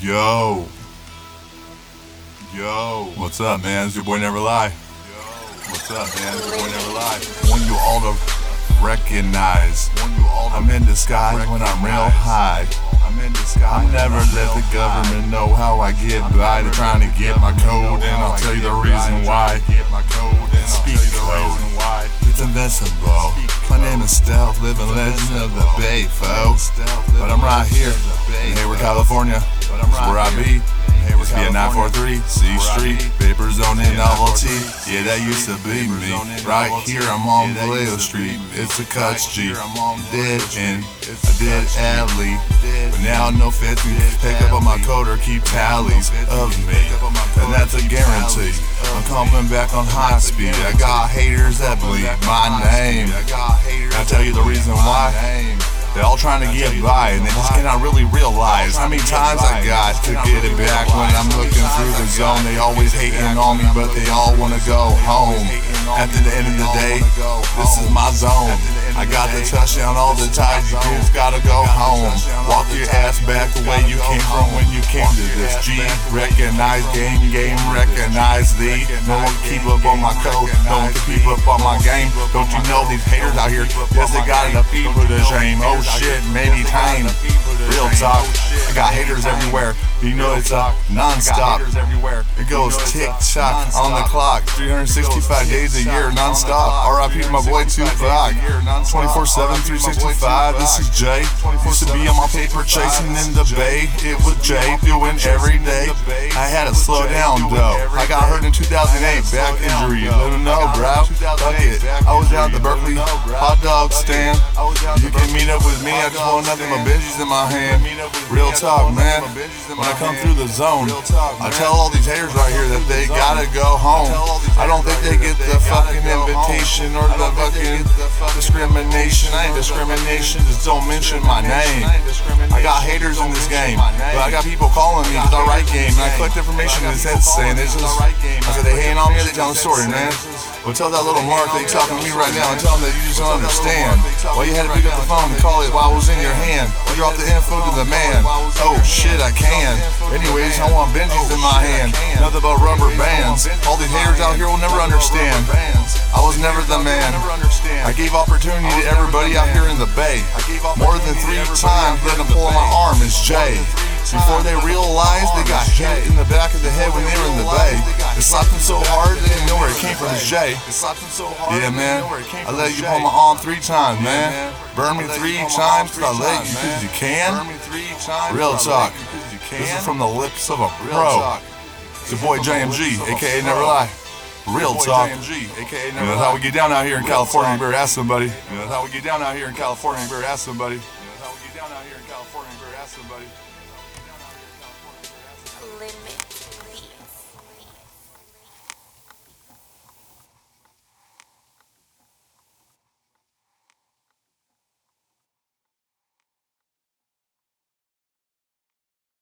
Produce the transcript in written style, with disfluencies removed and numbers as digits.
Yo, what's up, man? It's your boy Never Lie. What's up, man? It's your boy Never Lie. When you all to recognize, I'm in disguise when I'm real high. I never let the government know how I get by. They're trying to get my code, and I'll tell you the reason why. Speak code. It's invincible. My name is Stealth, living legend of the Bay, folks. But I'm right here in Hayward, California. That's where I be. It's via 943, C Street, Vapor Zone and Novelty. Yeah, that used to be me. Right here, I'm on Vallejo Street. It's a cuts G. Dead and a dead alley. But now no 50. Pick up on my code or keep tallies of me. And that's a guarantee. I'm coming back on high speed. I got haters that bleed my name. I'll tell you the reason why. They're all trying to get by, and they just cannot really realize how many times I got to get it back when I'm looking through the zone. They always hating on me, but they all want to go home. After the end of the day, this is my zone. I got the touchdown all the time. You just gotta go home. Walk your ass back the way you came from when you came to this. G, recognize game, recognize thee. No one can keep up on my code. No one can keep up on my game. Don't you know these haters out here? Yes, they got enough people to shame. Oh, shit, many times. Real talk. I got haters everywhere. You know it's non-stop. It goes tick-tock on the clock. 365 days a year, non-stop. R.I.P. my boy 2Pac. 24/7, 365. This is Jay. Used to be on my paper chasing in the Bay. It was Jay doing every day. I had to slow down though. I got hurt in 2008, back injury. Little no, bro. Fuck it. I was out the Berkeley hot dog stand. You can meet up with me. I just want nothing but bitches in my hand. Real talk, man. When I come through the zone, I tell all these haters right here that they gotta go home. I don't think they get the fucking invitation or the fucking discrimination. I ain't discrimination. Just don't mention my name. I got haters in this game, but I got people calling me with the right game, and I collect information and it's insane. It's just, I said they hating on me. They telling the story, man. Well, tell that little Mark that you talking to me right now and tell him that you just don't understand. Well, you had to pick up the phone and call it while I was in your hand. You dropped the info to the man. Oh shit, I can. Anyways, I want Benji's in my hand. Nothing but rubber bands. All these haters out here will never understand. I was never the man. I gave opportunity to everybody out here in the Bay. More than 3 times letting them pull on my arm is Jay. Before they realized they got hit in the back of the head when they were in the Bay. It slapped them so hard they didn't know where it came from. It's Jay. Yeah, man. I let you pull my arm 3 times, man. Burn me 3 times because I let you because you can. Real talk. This is from the lips of a pro. It's your boy J.M.G, a.k.a. Never Lie. Real talk. That's how we get down out here in California. You better ask somebody. That's how we get down out here in California. You better ask somebody. Limit.